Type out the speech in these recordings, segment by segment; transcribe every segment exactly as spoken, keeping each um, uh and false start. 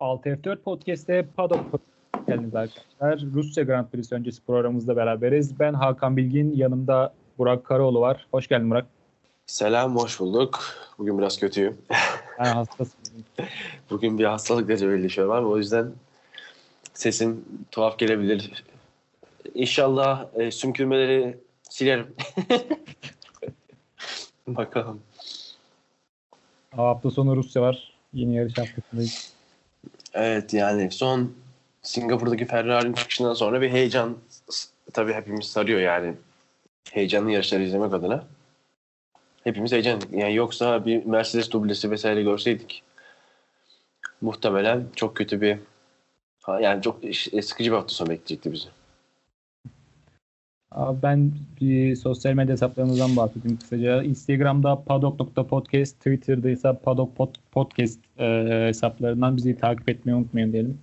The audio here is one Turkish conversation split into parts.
Altif dört Podcast'te Padopod geldiniz arkadaşlar. Rusya Grand Prix öncesi programımızda beraberiz. Ben Hakan Bilgin, yanımda Burak Karaoğlu var. Hoş geldin Burak. Selam, hoş bulduk. Bugün biraz kötüyüm. Ben hastasın. Bugün bir hastalık tecrübeleşiyor var. O yüzden sesim tuhaf gelebilir. İnşallah e, sümkürmeleri silerim. Bakalım. Hafta sonu Rusya var. Yeni yarış haftasındayız. Evet, yani son Singapur'daki Ferrari'nin çıkışından sonra bir heyecan tabii hepimiz sarıyor yani. Heyecanlı yarışları izlemek adına. Hepimiz heyecan. Yani yoksa bir Mercedes dublesi vesaire görseydik muhtemelen çok kötü bir yani çok sıkıcı bir hafta sonu bekleyecekti bizi. Abi ben bir sosyal medya hesaplarımızdan bahsedeyim kısaca. Instagram'da padok nokta podcast, Twitter'da ise padok podcast e, hesaplarından bizi takip etmeyi unutmayın diyelim.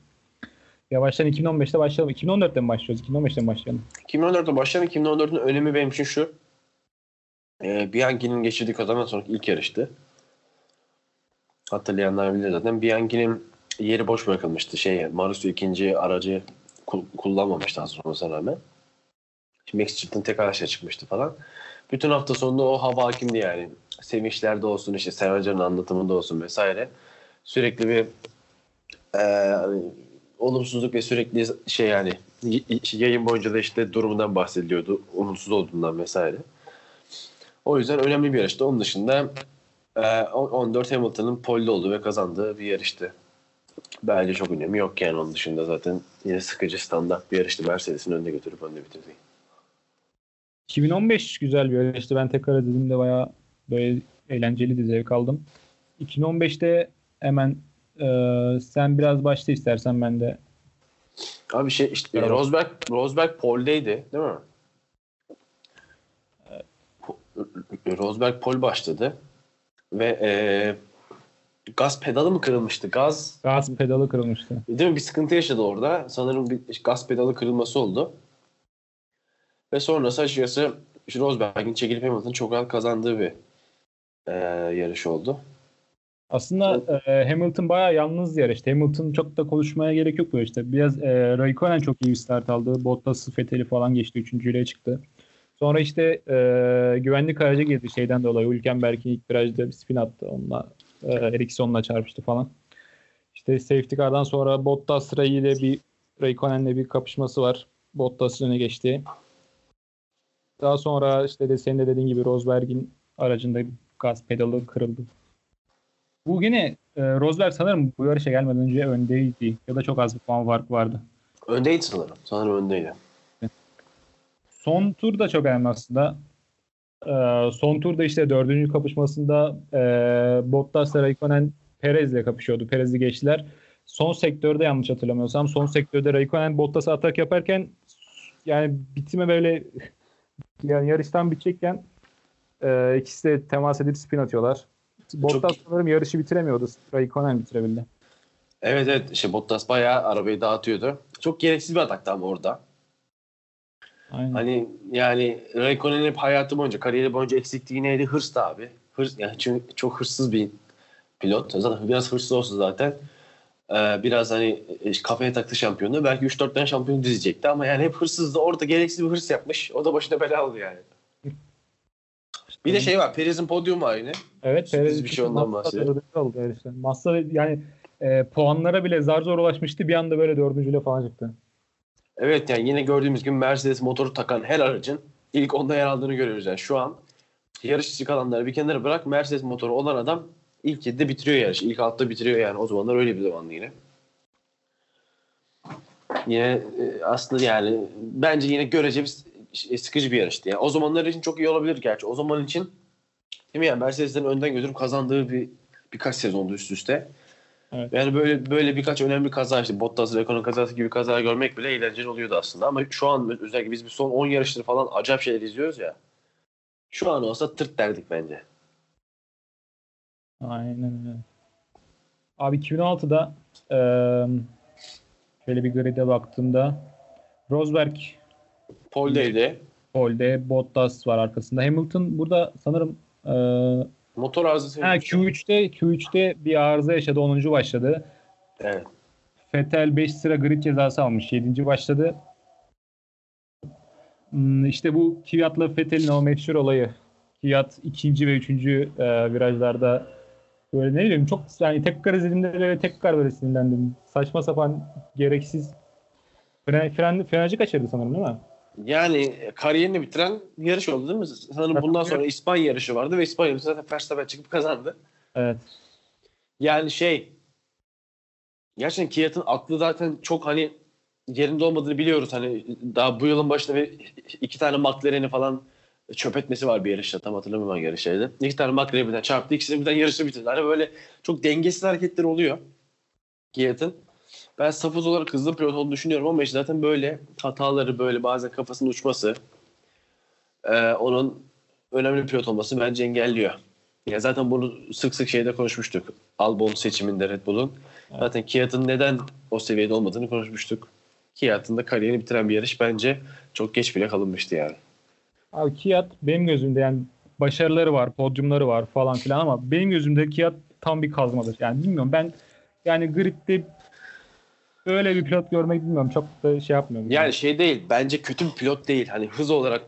Yavaştan iki bin on beşte başlayalım. iki bin on dörtte mi başlıyoruz? iki bin on beşte mi başlayalım? iki bin on dörtte başlayalım. iki bin on dörtün önemi benim için şu. E, Bianchi'nin geçirdiği kazadan sonraki ilk yarıştı. Hatırlayanlar bilir zaten. Bianchi'nin yeri boş bırakılmıştı. Şey, Marus'u ikinci aracı kullanmamıştı aslında rağmen. Meksikçı'nın tek araçla çıkmıştı falan. Bütün hafta sonunda o hava hakimdi yani. Sevinçlerde olsun, işte Serhancan'ın anlatımında olsun vesaire. Sürekli bir e, olumsuzluk ve sürekli şey yani yayın boyunca da işte durumundan bahsediliyordu. Umutsuz olduğundan vesaire. O yüzden önemli bir yarıştı. Onun dışında e, on dört Hamilton'ın pole'de olduğu ve kazandığı bir yarıştı. Bence çok önemli yok yani onun dışında zaten yine sıkıcı standart bir yarıştı. Mercedes'in önde götürüp önde bitirdi. iki bin on beş güzel bir yarıştı. Ben tekrar izlediğimde bayağı böyle eğlenceli bir zevk aldım. iki bin on beşte hemen e, sen biraz başla istersen ben de. Abi şey işte e, Rosberg Rosberg pole'deydi değil mi? Evet. Rosberg pole başladı ve e, gaz pedalı mı kırılmıştı? Gaz gaz pedalı kırılmıştı. Değil mi? Bir sıkıntı yaşadı orada. Sanırım bir gaz pedalı kırılması oldu. Ve sonrası açıkçası Rosberg'in çekilip Hamilton'ın çok rahat kazandığı bir e, yarış oldu. Aslında e, Hamilton bayağı yalnız yarıştı. Hamilton çok da konuşmaya gerek yok bu işte. Biraz e, Räikkönen çok iyi bir start aldı. Bottas, Vettel'i falan geçti. Üçüncüyle çıktı. Sonra işte e, güvenlik araca girdi şeyden dolayı. Hülkenberg'in ilk virajda bir spin attı. Onunla, e, Ericsson'la çarpıştı falan. İşte safety car'dan sonra Bottas Ray ile bir Räikkönen'le bir kapışması var. Bottas'ın öne geçti. Daha sonra işte de senin de dediğin gibi Rosberg'in aracında gaz pedalı kırıldı. Bu yine e, Rosberg sanırım bu yarışa gelmeden önce öndeydi. Ya da çok az bir puan fark vardı. Öndeydi sanırım. Sanırım öndeydi. Son tur da çok önemli aslında. E, son turda işte dördüncü kapışmasında e, Bottas ile Räikkönen Perez'le kapışıyordu. Perez'i geçtiler. Son sektörde yanlış hatırlamıyorsam. Son sektörde Räikkönen Bottas'a atak yaparken yani bitime böyle... Yani yarıştan bitecekken e, ikisi de temas edip spin atıyorlar. Bottas çok... sanırım yarışı bitiremiyordu. Räikkönen bitirebildi. Evet evet. İşte Bottas bayağı arabayı dağıtıyordu. Çok gereksiz bir ataktan ama orada. Aynen. Hani yani Räikkönen'in hep hayatı boyunca, kariyeri boyunca eksikliği neydi? Hırstı abi. Hırs, yani çünkü çok hırsız bir pilot. Zaten biraz hırsız olsa zaten e, biraz hani kafaya taktı şampiyonu. Belki üç dört tane şampiyon dizecekti ama yani hep hırsızdı. Orada gereksiz bir hırs yapmış. O da başına bela oldu yani. Bir de şey var. Perez'in podyumu var yine. Evet. Perez bir şey ondan bahsediyor. Massa yani e, puanlara bile zar zor ulaşmıştı. Bir anda böyle dördüncüyle falan çıktı. Evet yani yine gördüğümüz gibi Mercedes motoru takan her aracın ilk onda yer aldığını görüyoruz. Yani şu an yarışçı kalanları bir kenara bırak. Mercedes motoru olan adam İlk yedide bitiriyor yarış. İlk altta bitiriyor yani. O zamanlar öyle bir zamandı yine. Yine aslında yani bence yine görece bir sıkıcı bir yarıştı. Yani o zamanlar için çok iyi olabilir gerçi. O zaman için değil mi yani Mercedes'ten önden götürüp kazandığı bir birkaç sezondu üst üste. Evet. Yani böyle böyle birkaç önemli kaza işte Bottas, Räikkönen kazası gibi kazalar görmek bile eğlenceli oluyordu aslında. Ama şu an özellikle biz bir son on yarışları falan acayip şeyler izliyoruz ya. Şu an olsa tırt derdik bence. Aynen öyle. Abi iki bin altıda e, şöyle bir grid'e baktığımda Rosberg pole'deydi. Pole'de Bottas var arkasında. Hamilton burada sanırım e, motor arızası. Ha Q üçte Q üçte bir arıza yaşadı. onuncu başladı. Evet. Vettel beş sıra grid cezası almış. yedinci başladı. İşte bu Kvyat'la Vettel'in o meşhur olayı. Kvyat ikinci ve üçüncü e, virajlarda böyle ne bileyim çok yani tekrar izlediğimde böyle tekrar böyle sinirlendim. Saçma sapan gereksiz fren, fren, frenci kaçırdı sanırım değil mi? Yani kariyerini bitiren yarış oldu değil mi? Sanırım bundan sonra İspanya yarışı vardı ve İspanya yarışı zaten Verstappen çıkıp kazandı. Evet. Yani şey gerçekten Kvyat'ın aklı zaten çok hani yerinde olmadığını biliyoruz. Hani daha bu yılın başında bir, iki tane McLaren'i falan çöp etmesi var bir yarışta. Tam hatırlamıyorum hangi yarıştaydı. İki tane McLaren'i birden çarptı. İkisini birden yarışı bitirdi. Hani böyle çok dengesiz hareketler oluyor Kvyat'ın. Ben safız olarak hızlı pilot olduğunu düşünüyorum ama işte zaten böyle hataları böyle bazen kafasının uçması e, onun önemli pilot olması bence engelliyor. Ya zaten bunu sık sık şeyde konuşmuştuk. Albon seçiminde Red Bull'un. Evet. Zaten Kvyat'ın neden o seviyede olmadığını konuşmuştuk. Kvyat'ın da kariyerini bitiren bir yarış bence çok geç bile kalınmıştı yani. Abi Kvyat benim gözümde yani başarıları var, podyumları var falan filan ama benim gözümde Kvyat tam bir kazmadır. Yani bilmiyorum ben yani gridde öyle bir pilot görmek bilmiyorum. Çok da şey yapmıyorum. Yani şey değil. Bence kötü bir pilot değil. Hani hız olarak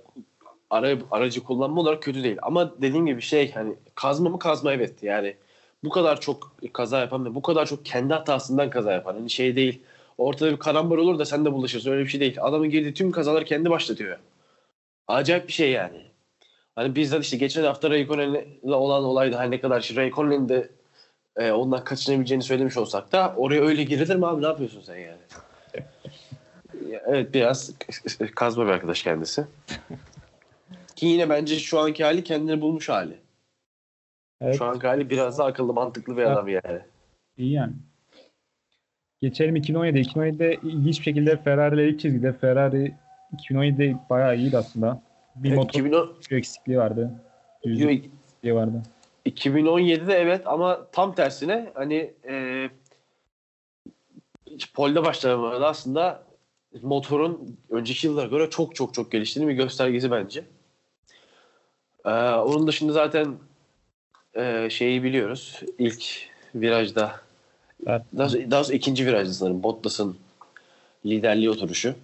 ara, aracı kullanma olarak kötü değil. Ama dediğim gibi şey hani kazma mı kazma evet. Yani bu kadar çok kaza yapan ve bu kadar çok kendi hatasından kaza yapan. Hani şey değil. Ortada bir karambol olur da sen de bulaşırsın. Öyle bir şey değil. Adamın girdiği tüm kazaları kendi başlatıyor. Acayip bir şey yani. Hani bizzat işte geçen hafta Räikkönen'le olan olayda hani ne kadar şey Räikkönen'in de ondan kaçınabileceğini söylemiş olsak da oraya öyle girilir mi abi? Ne yapıyorsun sen yani? Evet biraz kazma bir arkadaş kendisi. Ki yine bence şu anki hali kendini bulmuş hali. Evet. Şu anki hali biraz daha akıllı mantıklı bir adam yani. İyi yani. Geçelim iki bin on yedi. iki bin on yedide ilginç bir şekilde Ferrari'ler ilk çizgide. Ferrari iki bin on yedide bayağı iyiydi aslında. Bir evet, motor iki bin on... eksikliği vardı. Düzlük eksikliği vardı. iki bin on yedide evet ama tam tersine hani e, polde başlamaları aslında motorun önceki yıllara göre çok çok çok geliştiğini bir göstergesi bence. E, onun dışında zaten e, şeyi biliyoruz. İlk virajda evet. daha, daha sonra ikinci virajda sanırım Bottas'ın liderliği oturuşu.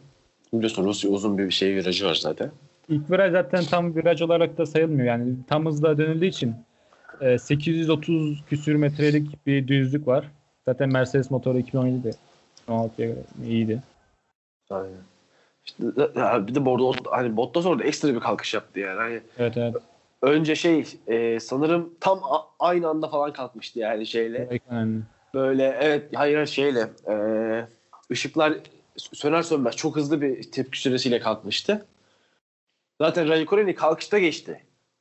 Biliyorsun Rusya uzun bir şey virajı var zaten. İlk viraj zaten tam viraj olarak da sayılmıyor yani tam hızla dönüldüğü için. sekiz yüz otuz küsür metrelik bir düzlük var. Zaten Mercedes motoru iki bin on yedide on altıya göre iyiydi. Aynen. İşte, bir de orada hani Bottas orada ekstra bir kalkış yaptı yani. Hani evet evet. Önce şey e, sanırım tam a- aynı anda falan kalkmıştı yani şeyle. Aynen. Böyle evet hayır şeyle e, ışıklar söner sönmez çok hızlı bir tepki süresiyle kalkmıştı. Zaten Räikkönen'i kalkışta geçti.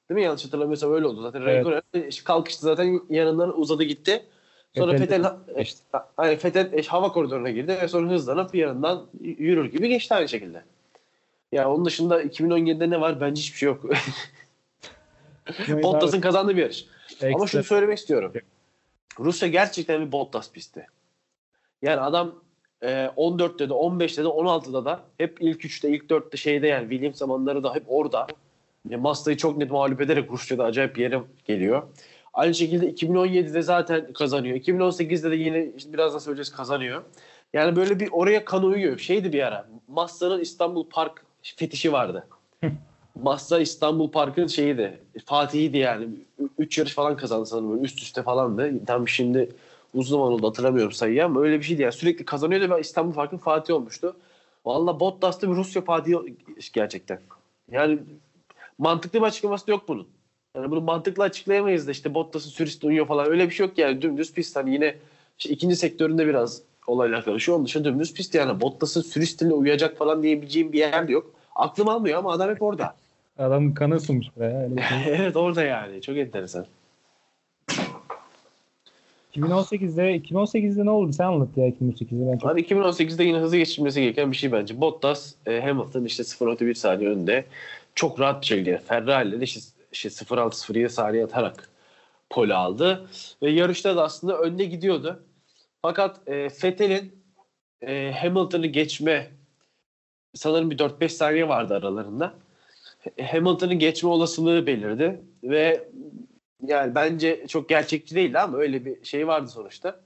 Değil mi? Yanlış hatırlamıyorsam öyle oldu. Zaten Räikkönen evet. kalkıştı zaten yanından uzadı gitti. Sonra Vettel hani Vettel hava koridoruna girdi ve sonra hızlanıp yanından yürür gibi geçti aynı şekilde. Yani onun dışında iki bin on yedide ne var? Bence hiçbir şey yok. Bottas'ın kazandığı bir yarış. Ekstra. Ama şunu söylemek istiyorum. Rusya gerçekten bir Bottas pisti. Yani adam on dörtte de, on beşte de, on altıda da hep ilk üçte, ilk dörtte şeyde yani Williams zamanları da hep orada. Masta'yı çok net mağlup ederek Rusya'da acayip bir yere geliyor. Aynı şekilde iki bin on yedide zaten kazanıyor. iki bin on sekizde de yine işte birazdan söyleyeceğiz kazanıyor. Yani böyle bir oraya kan uyuyor. Şeydi bir ara. Masta'nın İstanbul Park fetişi vardı. Masta İstanbul Park'ın şeyiydi. Fatih'iydi yani. Üç yarış falan kazandı sanırım. Üst üste falandı. Tam şimdi uzun zaman oldu hatırlamıyorum sayıyı ama öyle bir şeydi yani. Sürekli kazanıyordu ve İstanbul Park'ın Fatih olmuştu. Valla Bottas'ta bir Rusya Fatih gerçekten. Yani mantıklı bir açıklaması da yok bunun. Yani bunu mantıklı açıklayamayız da işte Bottas'ın sürüsü uyuyor falan öyle bir şey yok yani dümdüz pist hani yine işte ikinci sektöründe biraz olaylar karışıyor. Onun dışında dümdüz pist yani Bottas'ın sürüş stiline uyacak falan diyebileceğim bir yer de yok. Aklım almıyor ama adam hep orada. Adamın kanı ısınmış buraya. Evet orada yani çok enteresan. iki bin on sekizde iki bin on sekizde ne oldu sen anlat ya iki bin on sekizde ben çok... Abi iki bin on sekizde yine hızlı geçilmesi gereken bir şey bence. Bottas e, Hamilton işte sıfır nokta bir saniye önde. Çok rahat bir şekilde Ferrari'le de işte, işte sıfır altı sıfır yedi saniye atarak pole aldı. Ve yarışta da aslında önde gidiyordu. Fakat e, Vettel'in e, Hamilton'ı geçme sanırım bir dört beş saniye vardı aralarında. Hamilton'ı geçme olasılığı belirdi. Ve yani bence çok gerçekçi değildi ama öyle bir şey vardı sonuçta.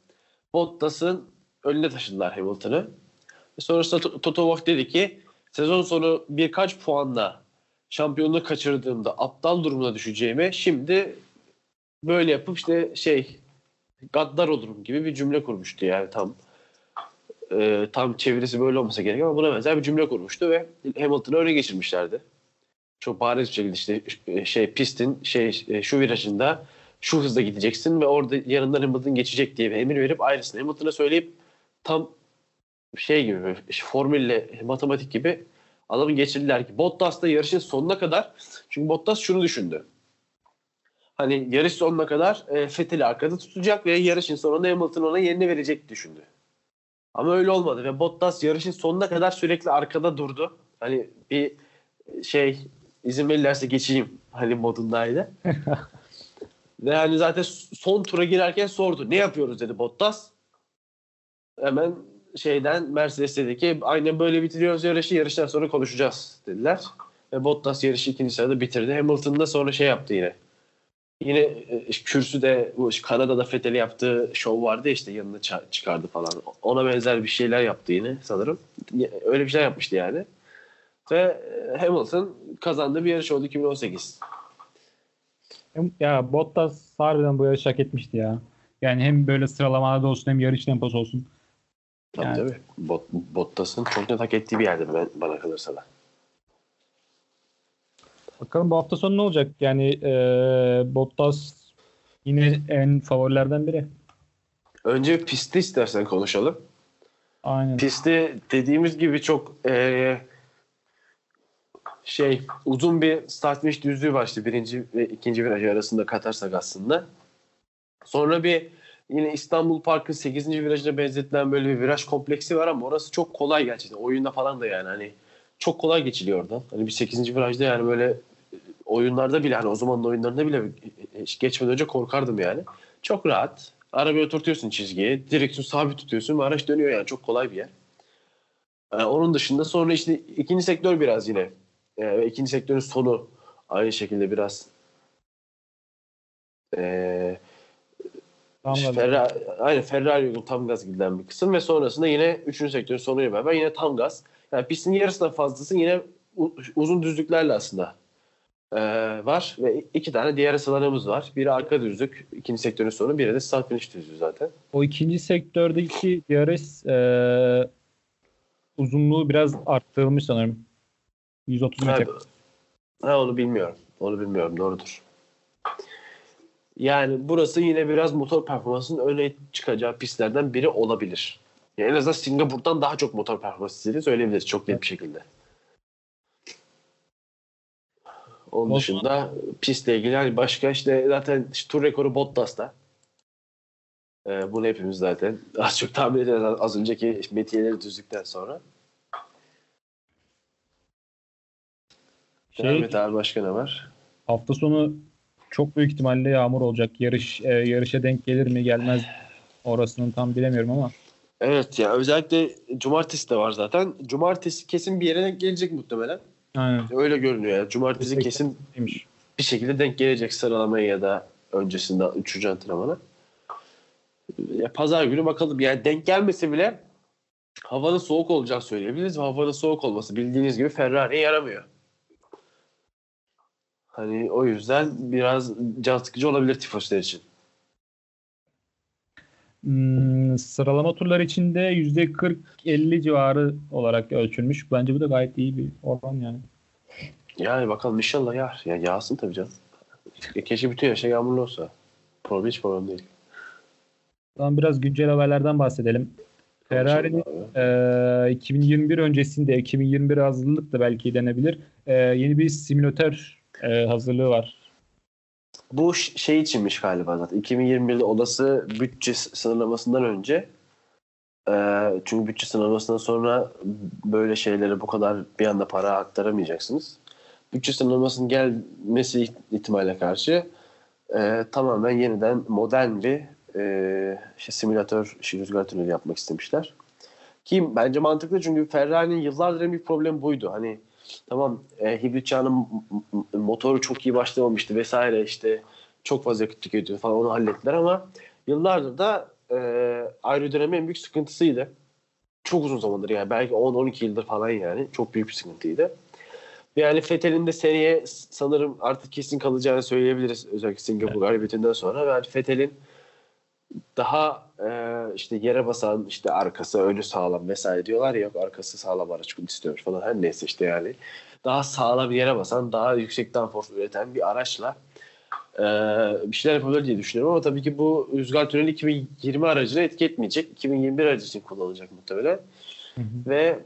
Bottas'ın önüne taşıdılar Hamilton'ı. Sonrasında Toto Wolff dedi ki sezon sonu birkaç puanla şampiyonluğu kaçırdığımda aptal durumuna düşeceğime şimdi böyle yapıp işte şey gaddar olurum gibi bir cümle kurmuştu yani tam e, tam çevirisi böyle olmasa gerek ama buna benzer bir cümle kurmuştu ve Hamilton'ı öne geçirmişlerdi. Çok bariz bir şekilde işte şey pistin şey şu virajında şu hızda gideceksin ve orada yanından Hamilton geçecek diye bir emir verip ayrısını Hamilton'a söyleyip tam şey gibi formülle matematik gibi adamı geçirdiler ki Bottas da yarışın sonuna kadar çünkü Bottas şunu düşündü. Hani yarış sonuna kadar e, Vettel'i arkada tutacak ve yarışın sonunda Hamilton ona yerini verecek düşündü. Ama öyle olmadı ve Bottas yarışın sonuna kadar sürekli arkada durdu. Hani bir şey izin verirlerse geçeyim hani modundaydı. Ve hani zaten son tura girerken sordu. Ne yapıyoruz dedi Bottas. Hemen şeyden Mercedes dedi ki aynen böyle bitiriyoruz yarışı. Yarıştan sonra konuşacağız dediler. Ve Bottas yarışı ikinci sırada bitirdi. Hamilton da sonra şey yaptı yine. Yine kürsüde Kanada'da Vettel'i yaptığı şov vardı işte yanına çıkardı falan. Ona benzer bir şeyler yaptı yine sanırım. Öyle bir şeyler yapmıştı yani. Ve Hamilton kazandığı bir yarış oldu iki bin on sekiz. Ya Bottas harbiden bu yarışı hak etmişti ya. Yani hem böyle sıralamalarda olsun hem yarış temposu olsun. Tabii yani. Tabii. Bot, Bottas'ın çok net hak ettiği bir yerde ben, bana kalırsa da. Bakalım bu hafta sonu ne olacak? Yani ee, Bottas yine en favorilerden biri. Önce pisti istersen konuşalım. Aynen. Pisti dediğimiz gibi çok ee, şey uzun bir start finish düzlüğü başladı. Birinci ve ikinci viraj arasında katarsak aslında. Sonra bir yine İstanbul Park'ın sekizinci virajına benzetilen böyle bir viraj kompleksi var ama orası çok kolay gerçekten. Oyunda falan da yani hani çok kolay geçiliyor oradan. Hani bir sekizinci virajda yani böyle oyunlarda bile hani o zamanın oyunlarında bile geçmeden önce korkardım yani. Çok rahat. Arabayı oturtuyorsun çizgiye. Direksiyonu sabit tutuyorsun ve araç dönüyor yani. Çok kolay bir yer. Yani onun dışında sonra işte ikinci sektör biraz yine ve ikinci sektörün sonu aynı şekilde biraz e, Ferrari, aynı Ferrari yolu tam gaz gidilen bir kısım ve sonrasında yine üçüncü sektörün sonuyla beraber yine tam gaz. Yani pistin yarısından fazlası yine uzun düzlüklerle aslında e, var ve iki tane diğer sıralarımız var. Biri arka düzlük, ikinci sektörün sonu, biri de start finish düzlüğü zaten. O ikinci sektördeki D R S e, uzunluğu biraz arttırılmış sanırım. yüz otuz metre. Ha, onu bilmiyorum. Onu bilmiyorum. Doğrudur. Yani burası yine biraz motor performansının öne çıkacağı pistlerden biri olabilir. Yani en azından Singapur'dan daha çok motor performansı söyleyebiliriz. Çok net bir şekilde. Onun Bottas. Dışında pistle ilgili yani başka işte zaten işte tur rekoru Bottas'ta. Ee, bunu hepimiz zaten az çok tahmin ediyoruz. Az önceki metiyeleri düzdükten sonra. Şey, evet abi başka ne var? Hafta sonu çok büyük ihtimalle yağmur olacak. Yarış e, yarışa denk gelir mi gelmez orasını tam bilemiyorum ama. Evet ya özellikle cumartesi de var zaten. Cumartesi kesin bir yere denk gelecek muhtemelen. Aynen. Öyle görünüyor ya. Cumartesi kesin, kesin demiş. Bir şekilde denk gelecek sıralamaya ya da öncesinde üçüncü antrenmana. Ya pazar günü bakalım yani denk gelmese bile havanın soğuk olacağını söyleyebiliriz. Havanın soğuk olması bildiğiniz gibi Ferrari'ye yaramıyor. Hani o yüzden biraz can sıkıcı olabilir tifoslar için. Hmm, sıralama turları içinde yüzde kırk elli civarı olarak ölçülmüş. Bence bu da gayet iyi bir oran yani. Yani bakalım inşallah yağar. Yani yağsın tabii canım. Keşke bütün şey yağmurlu olsa. Problem hiç problem değil. Tamam biraz güncel haberlerden bahsedelim. Ferrari'nin e, iki bin yirmi bir öncesinde iki bin yirmi bir hazırlık da belki denebilir. E, yeni bir simülatör Ee, hazırlığı var. Bu şey içinmiş galiba zaten. iki bin yirmi birde odası bütçe sınırlamasından önce e, çünkü bütçe sınırlamasından sonra böyle şeylere bu kadar bir anda para aktaramayacaksınız. Bütçe sınırlamasının gelmesi ihtimaline karşı e, tamamen yeniden modern bir e, işte simülatör işte rüzgar tüneli yapmak istemişler. Ki bence mantıklı çünkü Ferrari'nin yıllardır en büyük problemi buydu. Hani tamam e, hibrit çağının motoru çok iyi başlamamıştı vesaire işte çok fazla yakıt tüketiyordu falan onu hallettiler ama yıllardır da e, aerodinami en büyük sıkıntısıydı. Çok uzun zamandır yani belki on on iki yıldır falan yani çok büyük bir sıkıntıydı. Yani Vettel'in de seriye sanırım artık kesin kalacağını söyleyebiliriz özellikle Singapur galibiyetinden sonra. Yani Vettel'in daha e, işte yere basan işte arkası önü sağlam vesaire diyorlar ya, yok arkası sağlam araç istiyormuş falan her neyse işte yani. Daha sağlam yere basan daha yüksek downforce üreten bir araçla e, bir şeyler yapabilir diye düşünüyorum ama tabii ki bu rüzgar tüneli iki bin yirmi aracına etki etmeyecek. iki bin yirmi bir aracı için kullanılacak muhtemelen. Hı hı. Ve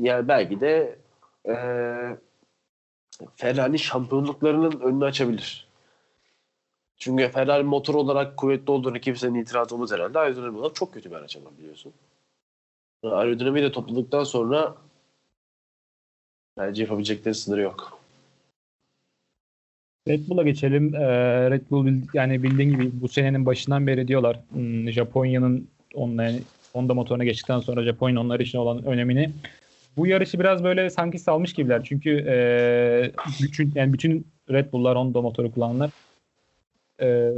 yani belki de e, Ferrari şampiyonluklarının önünü açabilir. Çünkü Ferrari motor olarak kuvvetli olduğunu kimsenin itiraz olmaz herhalde. Aerodinamik olarak çok kötü bir araç ama biliyorsun. Aerodinamiği de topladıktan sonra bence yapabilecekleri sınırı yok. Red Bull'a geçelim. Ee, Red Bull yani bildiğin gibi bu senenin başından beri diyorlar Japonya'nın onunla, yani Honda motoruna geçtikten sonra Japonya onlar için olan önemini. Bu yarışı biraz böyle sanki salmış gibiler. Çünkü e, bütün yani bütün Red Bull'lar Honda motoru kullananlar e,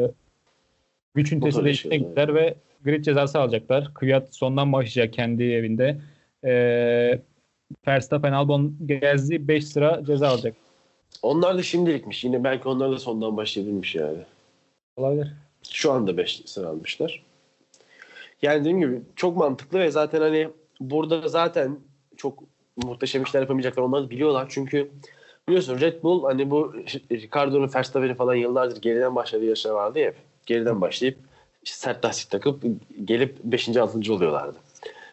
güç ünitesi değişikliğe gittiler yani. Ve grid cezası alacaklar. Kvyat sondan başlayacak kendi evinde. E, Verstappen, Albon, Gasly beş sıra ceza alacak. Onlar da şimdilikmiş. Yine belki onlar da sondan başlayabilmiş yani. Olabilir. Şu anda beş sıra almışlar. Yani dediğim gibi çok mantıklı ve zaten hani burada zaten çok muhteşem işler yapamayacaklar. Onlar biliyorlar. Çünkü biliyorsun Red Bull hani bu Ricardo'nun Verstappen'i falan yıllardır geriden başladığı yarışlar vardı ya. Geriden başlayıp sert lastik takıp gelip beşinci altıncı oluyorlardı.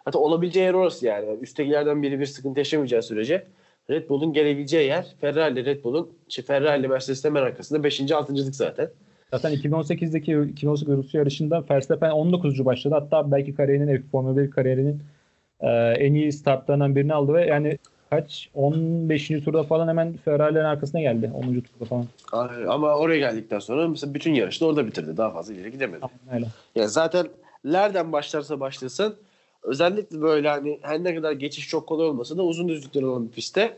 Hatta olabileceği yer orası yani. Üsttekilerden biri bir sıkıntı yaşamayacağı sürece Red Bull'un gelebileceği yer Ferrari ile Red Bull'un işte Ferrari ile Mercedes'in hemen arkasında beşinci altıncılık zaten. Zaten iki bin on sekizdeki iki bin on sekiz Rusya yarışında Verstappen on dokuzuncu başladı. Hatta belki kariyerinin Formula bir kariyerinin Ee, en iyi startlarından birini aldı ve yani kaç on beşinci turda falan hemen Ferrari'lerin arkasına geldi onuncu turda falan. Ama oraya geldikten sonra mesela bütün yarışını orada bitirdi. Daha fazla ileri gidemedi. Tamam, öyle. Yani zaten nereden başlarsa başlasın özellikle böyle hani her ne kadar geçiş çok kolay olmasa da uzun düzlükler olan bir pistte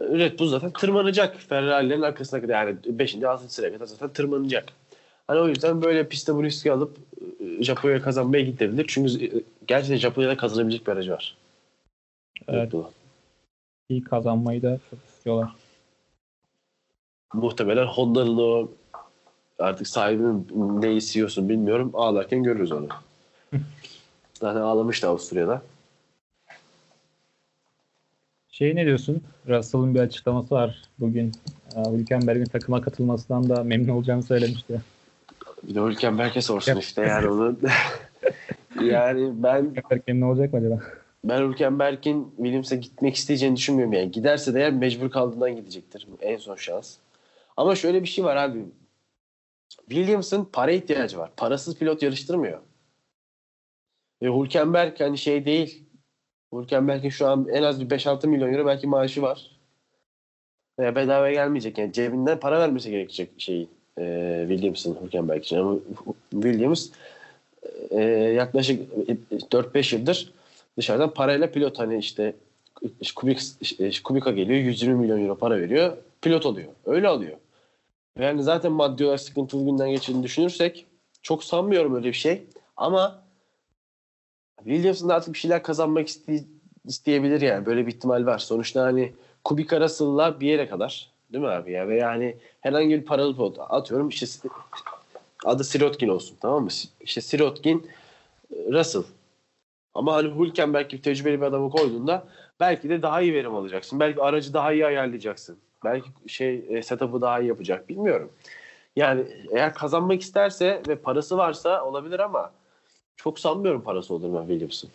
Red Bull zaten tırmanacak. Ferrari'lerin arkasına kadar yani beşinci altıncı sıraya kadar zaten tırmanacak. Hani o yüzden böyle pistte bu riski alıp Japonya'ya kazanmaya gidebilir. Çünkü gerçekten Japonya'da kazanabilecek bir aracı var. Evet. İyi kazanmayı da çok istiyorlar. Muhtemelen Honda'nın o artık sahibinin ne istiyorsun bilmiyorum. Ağlarken görürüz onu. Zaten ağlamıştı Avusturya'da. Şey ne diyorsun? Russell'ın bir açıklaması var bugün. Hülkenberg'in takıma katılmasından da memnun olacağını söylemişti. Bir de Hülkenberg'e sorsun işte yani onun. Yani ben Hülkenberg'in ne olacak mı acaba? Ben Hülkenberg'in Williams'a gitmek isteyeceğini düşünmüyorum yani. Giderse de eğer mecbur kaldığından gidecektir. En son şans. Ama şöyle bir şey var abi. Williams'ın para ihtiyacı var. Parasız pilot yarıştırmıyor. Ve Hülkenberg hani şey değil. Hülkenberg'in şu an en az bir beş altı milyon euro belki maaşı var. Veya bedava gelmeyecek. Yani cebinden para vermesi gerekecek şeyi. E, Williams'ın Hülkenberg için ama Williams e, yaklaşık dört beş yıldır dışarıdan parayla pilot hani işte Kubica geliyor yüz yirmi milyon euro para veriyor pilot oluyor öyle alıyor. Yani zaten maddi olarak sıkıntılı günden geçirdiğini düşünürsek çok sanmıyorum öyle bir şey ama Williams'ın artık bir şeyler kazanmak iste- isteyebilir yani böyle bir ihtimal var. Sonuçta hani Kubica Russell'la bir yere kadar değil mi abi ya? Ve yani herhangi bir paralı pot atıyorum işte adı Sirotkin olsun tamam mı? İşte Sirotkin Russell. Ama hani Hülkenberg gibi tecrübeli bir adamı koyduğunda belki de daha iyi verim alacaksın. Belki aracı daha iyi ayarlayacaksın. Belki şey setup'ı daha iyi yapacak bilmiyorum. Yani eğer kazanmak isterse ve parası varsa olabilir ama çok sanmıyorum parası olur ben Williams'ın.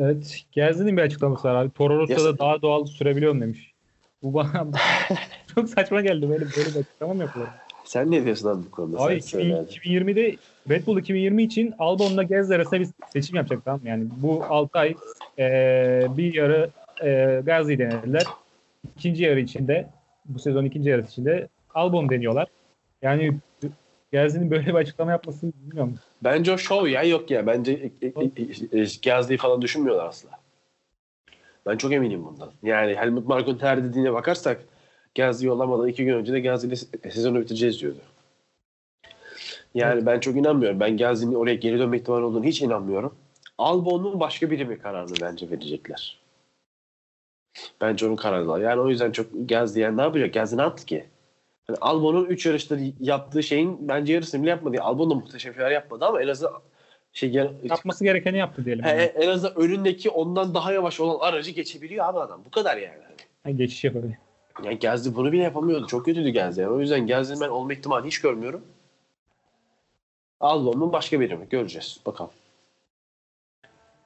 Evet. Gezdi'nin bir açıklaması var abi. Toro Rosso'da daha doğal sürebiliyorum demiş. Bu bana çok saçma geldi. Böyle böyle bir açıklama mı yapılır? Sen ne diyorsun abi bu konuda? Abi iki bin yirmide Red Bull iki bin yirmi için Albon'la Gezdi arasında bir seçim yapacak tamam mı? Yani bu altı ay ee, bir yarı ee, Gazi'yi denediler. İkinci yarı içinde bu sezon ikinci yarısı içinde Albon deniyorlar. Yani Gasly'nin böyle bir açıklama yapmasını bilmiyorum. Bence o şov ya yok ya. Bence Gasly'yi falan düşünmüyorlar asla. Ben çok eminim bundan. Yani Helmut Marko'nun her dediğine bakarsak Gasly'yi yollamadan iki gün önce de Gasly'yle sezonu bitireceğiz diyordu. Yani evet. Ben çok inanmıyorum. Ben Gasly'nin oraya geri dönme ihtimali olduğunu hiç inanmıyorum. Albon'un başka biri bir kararını bence verecekler. Bence onun kararı. Yani o yüzden çok Gasly yani ne yapacak? Gasly ne yaptı ki? Yani Albon'un üç yarışta yaptığı şeyin bence yarısını bile yapmadı. Albon da muhteşem şeyler yapmadı ama en azından şey yani, yapması gerekeni yaptı diyelim. He, yani. En azından önündeki ondan daha yavaş olan aracı geçebiliyor abi adam. Bu kadar yani. yani geçiş yapabiliyor. Yani Gasly bunu bile yapamıyordu. Çok kötüydü Gasly. Yani o yüzden Gasly'nin ben olma ihtimali hiç görmüyorum. Albon'un başka biri mi? Göreceğiz. Bakalım.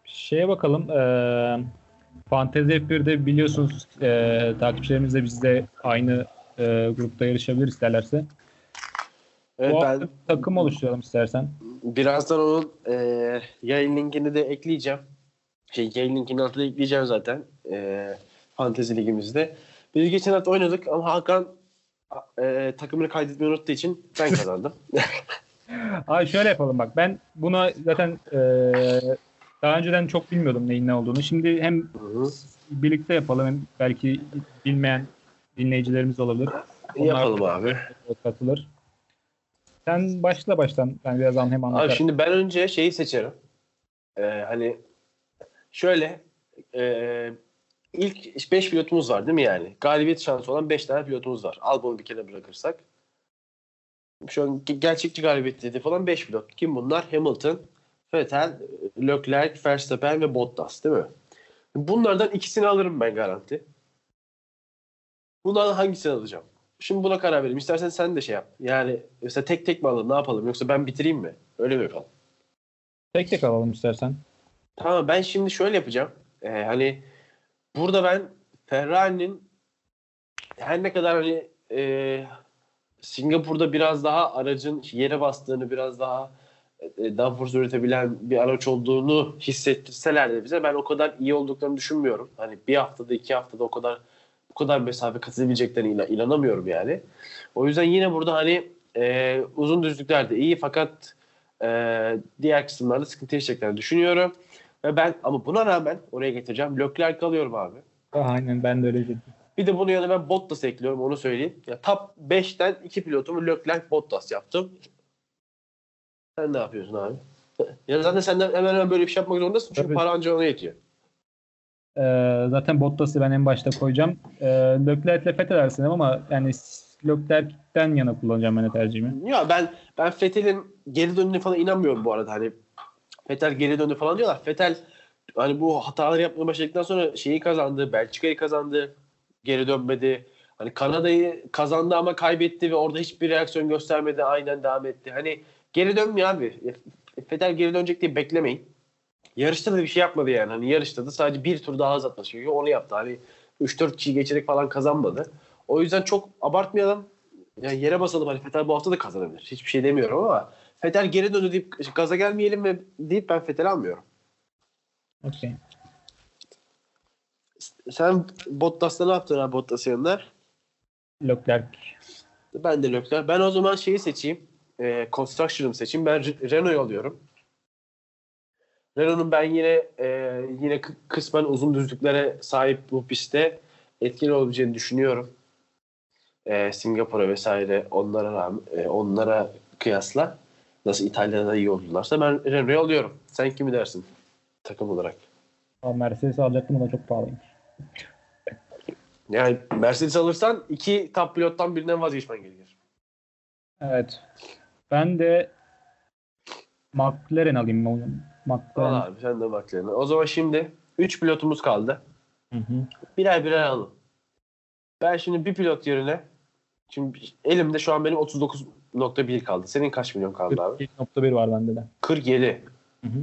Şeye bakalım. Ee, Fantezi F bir'de biliyorsunuz e, takipçilerimizle biz de aynı e, grupta yarışabilir isterlerse. Evet, ben takım oluşturalım istersen. Birazdan onun e, yayın linkini de ekleyeceğim. Şey, yayın linkini altına ekleyeceğim zaten. E, Fantezi ligimizde. Biz geçen hafta oynadık ama Hakan e, takımını kaydetmeyi unuttuğu için ben kazandım. Ay şöyle yapalım bak. Ben buna zaten e, daha önceden çok bilmiyordum neyin ne olduğunu. Şimdi hem Hı-hı. birlikte yapalım hem belki bilmeyen dinleyicilerimiz olabilir. Onlar yapalım abi. Katılır. Sen başla baştan. Ben biraz hem anlatarım. Abi şimdi ben önce şeyi seçerim. Ee, hani şöyle e, ilk beş pilotumuz var değil mi yani? Galibiyet şansı olan beş tane pilotumuz var. Albon'u bir kere bırakırsak. Şu an gerçekçi galibiyet hedefi olan beş pilot. Kim bunlar? Hamilton, Vettel, Leclerc, Verstappen ve Bottas değil mi? Bunlardan ikisini alırım ben garanti. Bunlardan hangisini alacağım? Şimdi buna karar vereyim. İstersen sen de şey yap. Yani mesela tek tek mi alalım? Ne yapalım? Yoksa ben bitireyim mi? Öyle mi yapalım? Tek tek alalım istersen. Tamam, ben şimdi şöyle yapacağım. Ee, hani burada ben Ferrari'nin her ne kadar hani e, Singapur'da biraz daha aracın yere bastığını, biraz daha e, downforce üretebilen bir araç olduğunu hissettirseler de bize ben o kadar iyi olduklarını düşünmüyorum. Hani bir haftada, iki haftada o kadar bu kadar mesafe kat edebileceklerine inanamıyorum yani. O yüzden yine burada hani e, uzun düzlüklerde iyi fakat e, diğer kısımlarda sıkıntı yaşayacaklarını düşünüyorum. Ve ben ama buna rağmen oraya getireceğim. Leclerc'i alıyorum abi. Aynen, ben de öyle dedim. Bir de bunun yanına ben Bottas ekliyorum, onu söyleyeyim. Ya, top beşten iki pilotumu Leclerc, Bottas yaptım. Sen ne yapıyorsun abi? Ya zaten senden hemen hemen böyle bir şey yapmak zorundasın. Çünkü para ancak ona yetiyor. Ee, zaten Bottas'ı ben en başta koyacağım. Ee, Leclerc'le fethedersin ama yani Leclerc'ten yana kullanacağım ben tercihimi. Ya ben ben Vettel'in geri dönüne falan inanmıyorum bu arada. Hani Vettel geri döndü falan diyorlar. Vettel hani bu hataları yapmaya başladıktan sonra şeyi kazandı, Belçika'yı kazandı, geri dönmedi. Hani Kanada'yı kazandı ama kaybetti ve orada hiçbir reaksiyon göstermedi. Aynen devam etti. Hani geri dönmüyor abi. Vettel geri dönecek diye beklemeyin. Yarışta da bir şey yapmadı yani. Hani yarışta da sadece bir tur daha hız atması gerekiyor. Onu yaptı. Hani üç dört kişi geçerek falan kazanmadı. O yüzden çok abartmayalım. Yani yere basalım. Hani Vettel bu hafta da kazanabilir. Hiçbir şey demiyorum ama Vettel geri döndü deyip gaza gelmeyelim ve deyip ben Vettel'i almıyorum. Okay. Sen Bottas'ta ne yaptın abi, Bottas'ın yanında? Leclerc. Ben de Leclerc. Ben o zaman şeyi seçeyim. E, Construction'ımı seçeyim. Ben Renault'u alıyorum. Renault'un ben yine e, yine kısmen uzun düzlüklere sahip bu pistte etkili olabileceğini düşünüyorum. E, Singapur'a vesaire onlara rağmen, e, onlara kıyasla nasıl İtalya'da iyi oldularsa ben Renault'u alıyorum. Sen kimi dersin takım olarak? Mercedes alacaktım, o da çok pahalıymış. Yani Mercedes alırsan iki top pilottan birinden vazgeçmen gerekir. Evet. Ben de McLaren alayım mı? McLaren. Al abi, sen de McLaren'i. O zaman şimdi üç pilotumuz kaldı. Hı hı. Birer birer alalım. Ben şimdi bir pilot yerine şimdi elimde şu an benim otuz dokuz nokta bir kaldı. Senin kaç milyon kaldı abi? kırk yedi nokta bir var bende de. kırk yedi. Hı hı.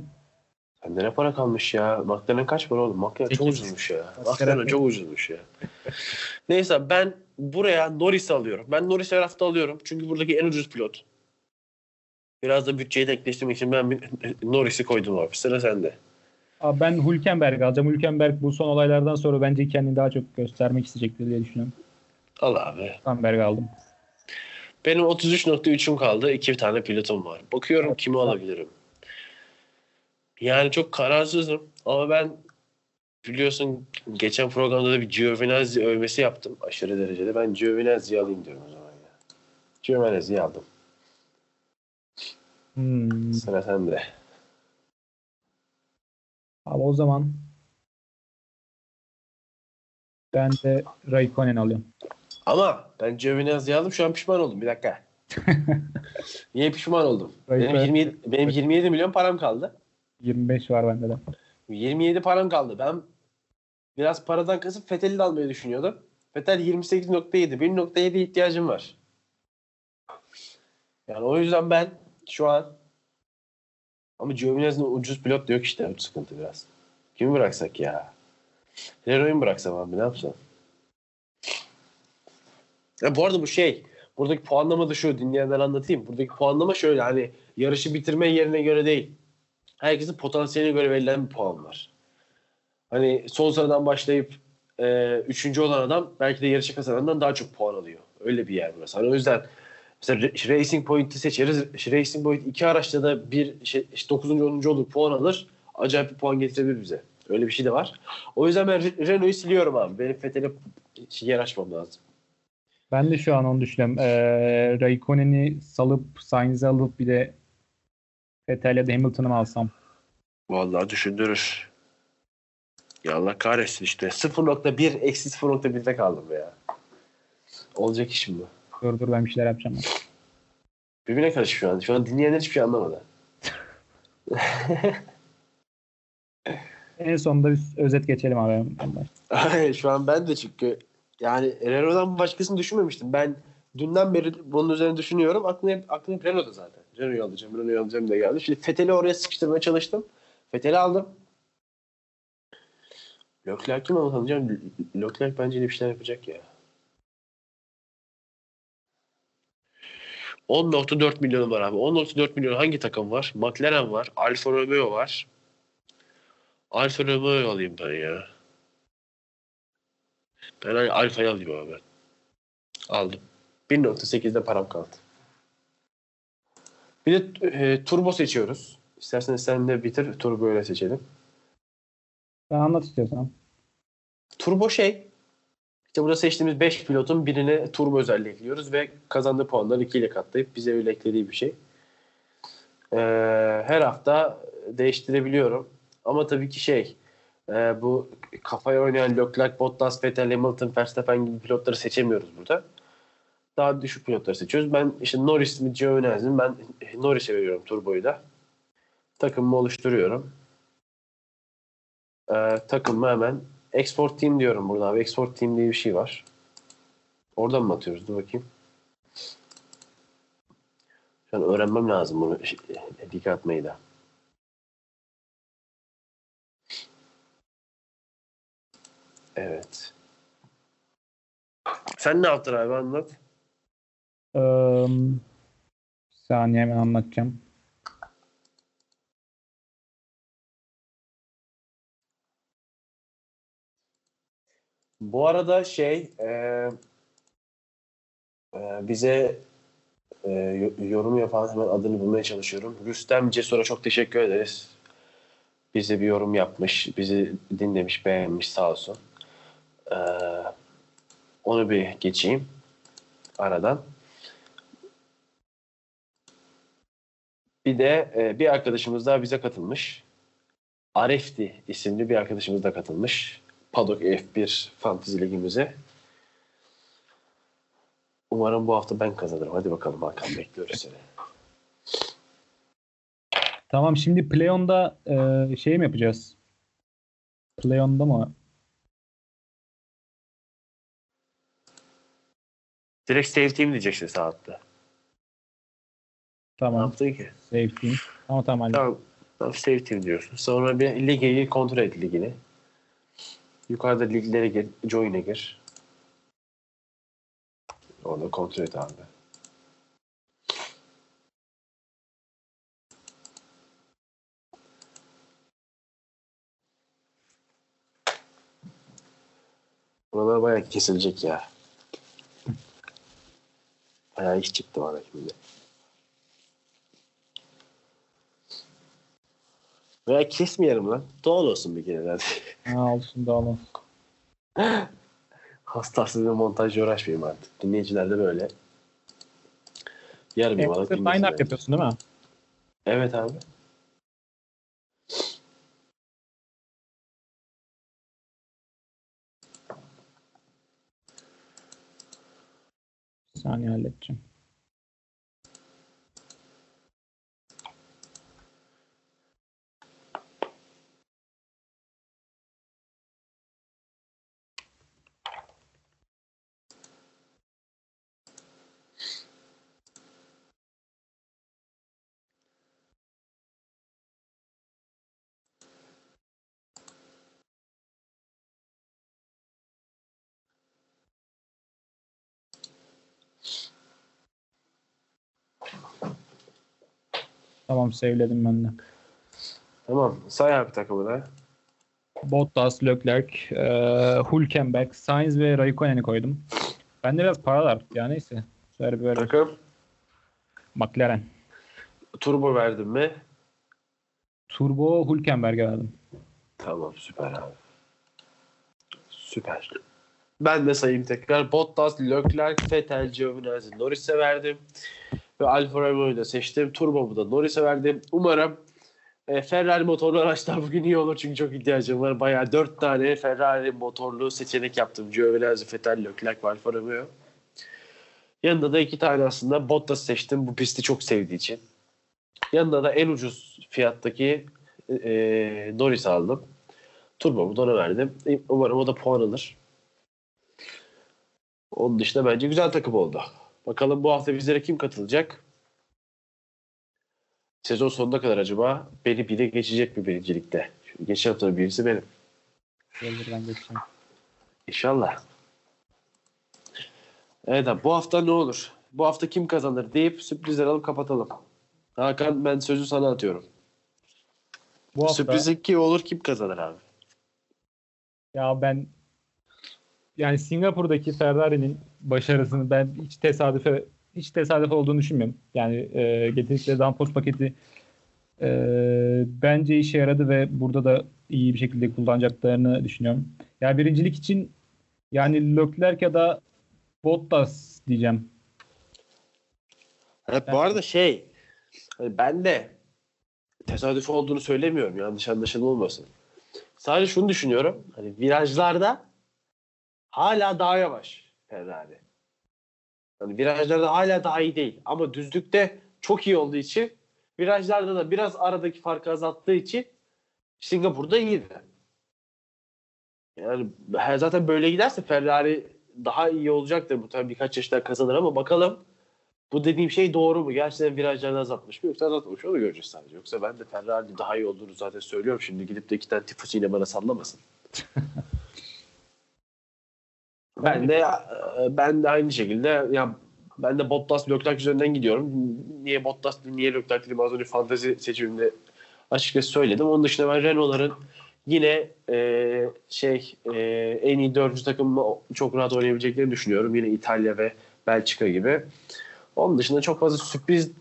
Sende ne para kalmış ya? McLaren kaç para oğlum? McLaren çok ucuzmuş ya. McLaren çok ucuzmuş ya. Neyse, ben buraya Norris'i alıyorum. Ben Norris'i her hafta alıyorum. Çünkü buradaki en ucuz pilot. Biraz da bütçeyi denkleştirmek için ben Norris'i koydum abi. Sıra sende. Abi ben Hülkenberg alacağım. Hülkenberg bu son olaylardan sonra bence kendini daha çok göstermek isteyecektir diye düşünüyorum. Al abi. Hülkenberg aldım. Benim otuz üç nokta üçüm kaldı. İki tane pilotum var. Bakıyorum evet, kimi alabilirim. Yani çok kararsızım ama ben biliyorsun geçen programda da bir Giovinazzi övmesi yaptım aşırı derecede. Ben Giovinazzi'yi alayım diyorum o zaman ya. Giovinazzi'yi aldım. Hmm. Sıra sende. Abi o zaman ben de Räikkönen alıyorum. Ama ben Giovinazzi'yi aldım, şu an pişman oldum. Bir dakika. Niye pişman oldum? Benim yirmi yedi, benim yirmi yedi milyon param kaldı. yirmi beş var bende de. yirmi yedi param kaldı. Ben biraz paradan kasıp Vettel'i de almayı düşünüyordum. Vettel yirmi sekiz nokta yedi. bir nokta yedi ihtiyacım var. Yani o yüzden ben şu an, ama Giovinazzi'nin ucuz pilot da yok işte. Sıkıntı biraz. Kimi bıraksak ya? Renault'u mu bıraksam abi, ne yapsam? Ya bu arada bu şey, buradaki puanlama da şu, dinleyenler anlatayım. Buradaki puanlama şöyle, hani yarışı bitirme yerine göre değil. Herkesin potansiyeline göre verilen bir puan var. Hani son sıradan başlayıp e, üçüncü olan adam belki de yarışı kazanandan daha çok puan alıyor. Öyle bir yer burası. Hani o yüzden mesela Racing Point'i seçeriz. Racing Point iki araçta da bir şey, işte dokuzuncu onuncu olur, puan alır. Acayip bir puan getirebilir bize. Öyle bir şey de var. O yüzden ben Renault'u siliyorum abi. Benim Vettel'e yer açmam lazım. Ben de şu an onu düşünüyorum. Ee, Raikkonen'i salıp Sainz'i alıp bir de Vettel ya da Hamilton'ı mı alsam? Vallahi düşündürür. Ya Allah kahretsin işte. sıfır nokta bir eksi sıfır nokta bir'de kaldım ya. Olacak iş mi bu? Dur dur, ben bir şeyler yapacağım. Birbirine karışık şu an. Şu an dinleyenler hiçbir şey anlamadı. En sonunda biz özet geçelim abi. Şu an ben de çünkü yani Renault'dan başkasını düşünmemiştim. Ben dünden beri bunun üzerine düşünüyorum. Aklım hep, aklım hep Renault'da zaten. Renault'u alacağım, Renault'u alacağım da geldi. Şimdi Vettel'i oraya sıkıştırmaya çalıştım. Vettel'i aldım. Leclerc'i mi alacağım? Leclerc bence de bir şeyler yapacak ya. on nokta dört milyonum var abi. on nokta dört milyon hangi takım var? McLaren var. Alfa Romeo var. Alfa Romeo'yu alayım ben ya. Ben hani Alfa'yı alayım abi. Aldım. bir nokta sekiz'de param kaldı. Bir de e, turbo seçiyoruz. İstersen sen de bitir. Turbo öyle seçelim. Ben anlat istiyorsan. Turbo şey. İşte burada seçtiğimiz beş pilotun birine turbo özelliği ekliyoruz ve kazandığı puanları iki ile katlayıp bize öyle eklediği bir şey. Ee, her hafta değiştirebiliyorum. Ama tabii ki şey, e, bu kafaya oynayan Leclerc, Bottas, Vettel, Hamilton, Verstappen gibi pilotları seçemiyoruz burada. Daha düşük pilotları seçiyoruz. Ben işte Norris mi, Giovinazzi mi? Ben Norris'e veriyorum turboyu da. Takımımı oluşturuyorum. E, takımımı hemen export team diyorum burada abi. Export team diye bir şey var. Oradan mı atıyoruz? Dur bakayım. Şu an öğrenmem lazım bunu. Dikkat atmayı da. Evet. Sen ne yaptın abi, anlat. Ee, saniye hemen anlatacağım. Bu arada şey e, e, bize e, yorum yapan, hemen adını bulmaya çalışıyorum. Rüstem Cesur'a çok teşekkür ederiz. Bize bir yorum yapmış, bizi dinlemiş, beğenmiş, sağ olsun. Ee, onu bir geçeyim aradan. Bir de e, bir arkadaşımız daha bize katılmış. Arefti isimli bir arkadaşımız da katılmış. Padok F bir Fantezi Ligimize. Umarım bu hafta ben kazanırım. Hadi bakalım Hakan, bekliyoruz seni. Tamam, şimdi Play-on'da e, şey mi yapacağız? Play-on'da mı? Direkt save team diyeceksin saatte. Tamam. Ne yaptın ki? Save team. Tamam tamam. Tamam, tamam save team diyorsun. Sonra bir ligi kontrol et, ligini. Yukarıda liglere gir. Join'e gir. Orada kontrol et abi. Buralar bayağı kesilecek ya. Bayağı iş çıktı bana şimdi. Veya kesmeyelim lan. Doğal olsun bir kere. Ha, olsun, doğal olsun. Hastasız bir montajla uğraşmayayım artık. Dinleyiciler de böyle. Yarım yamalak dinleyiciler. Line-up yapıyorsun değil mi? Evet abi. Bir saniye halledeceğim. Tamam, sevledim ben de. Tamam. Say abi takımına. Bottas, Leclerc, e, Hülkenberg, Sainz ve Räikkönen'i koydum. Ben de biraz paralar. Ya neyse. Şöyle böyle. Takım? McLaren. Turbo verdin mi? Turbo Hülkenberg'e verdim. Tamam, süper abi. Süper. Ben de sayayım tekrar. Bottas, Leclerc, Vettel, Giovinazzi, Norris'e verdim. Ve Alfa Romeo'yu da seçtim. Turbo'mu da Norris'e verdim. Umarım e, Ferrari motorlu araçlar bugün iyi olur. Çünkü çok ihtiyacım var. Bayağı dört tane Ferrari motorlu seçenek yaptım. Giovinazzi, Vettel, Leclerc ve Alfa Romeo. Yanında da iki tane aslında Bottas seçtim. Bu pisti çok sevdiği için. Yanında da en ucuz fiyattaki e, Norris'i aldım. Turbo'mu da ona verdim. Umarım o da puan alır. Onun dışında bence güzel takım oldu. Bakalım bu hafta bizlere kim katılacak? Sezon sonuna kadar acaba beni bile geçecek mi birincilikte? Şimdi geçen haftanın birisi benim. Gelir, ben geçeceğim. İnşallah. Evet abi, bu hafta ne olur? Bu hafta kim kazanır deyip sürprizler alıp kapatalım. Hakan, ben sözü sana atıyorum. Bu hafta... Sürpriz kim olur, kim kazanır abi? Ya ben... Yani Singapur'daki Ferrari'nin başarısını ben hiç tesadüfe hiç tesadüf olduğunu düşünmüyorum. Yani e, getirdikleri downforce paketi e, bence işe yaradı ve burada da iyi bir şekilde kullanacaklarını düşünüyorum. Yani birincilik için yani Leclerc ya da Bottas diyeceğim. Evet, bu arada şey, ben de tesadüf olduğunu söylemiyorum, yanlış anlaşılma olmasın. Sadece şunu düşünüyorum, hani virajlarda hala daha yavaş Ferrari. Yani virajlarda hala daha iyi değil. Ama düzlükte çok iyi olduğu için, virajlarda da biraz aradaki farkı azalttığı için Singapur'da iyiydi. Yani zaten böyle giderse Ferrari daha iyi olacaktır. Bu tabii birkaç yaşlar kazanır ama bakalım bu dediğim şey doğru mu? Gerçekten virajlarda azaltmış mı? Yoksa azaltmış, onu göreceğiz sadece. Yoksa ben de Ferrari daha iyi olduğunu zaten söylüyorum. Şimdi gidip de iki tane tifosi ile bana sallamasın. Ben de ben de aynı şekilde ya, ben de Bottas Leclerc üzerinden gidiyorum. Niye Bottas, niye Leclerc dedim az önce fantezi seçimimde açıkçası söyledim. Onun dışında ben Renault'ların yine e, şey e, en iyi dördüncü takımla çok rahat oynayabileceklerini düşünüyorum. Yine İtalya ve Belçika gibi. Onun dışında çok fazla sürpriz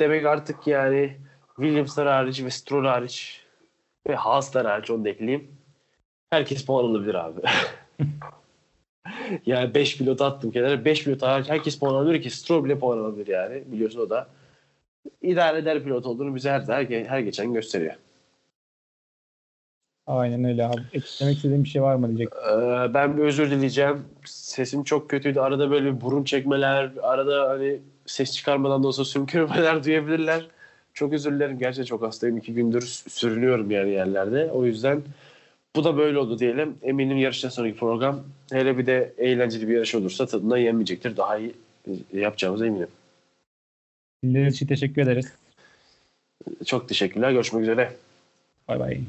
demek artık, yani Williams'lar hariç ve Stroll hariç ve Haas'lar hariç, onu da ekleyeyim. Herkes puan alabilir abi. Yani beş pilot attım kenara. beş pilot hariç herkes puan alabilir ki Stroll bile puan alabilir yani. Biliyorsun o da idare eder pilot olduğunu bize her, her, her geçen gösteriyor. Aynen öyle abi. Eklemek istediğim bir şey var mı diyecek? Ee, ben bir özür dileyeceğim. Sesim çok kötüydü. Arada böyle burun çekmeler, arada hani ses çıkarmadan da olsa sümkürmeler duyabilirler. Çok özür dilerim. Gerçekten çok hastayım. iki gündür sürünüyorum yani yerlerde. O yüzden bu da böyle oldu diyelim. Eminim yarıştan sonraki program, hele bir de eğlenceli bir yarış olursa, tadına yenmeyecektir. Daha iyi yapacağımıza eminim. Dinlediğiniz için teşekkür ederiz. Çok teşekkürler. Görüşmek üzere. Bay bay.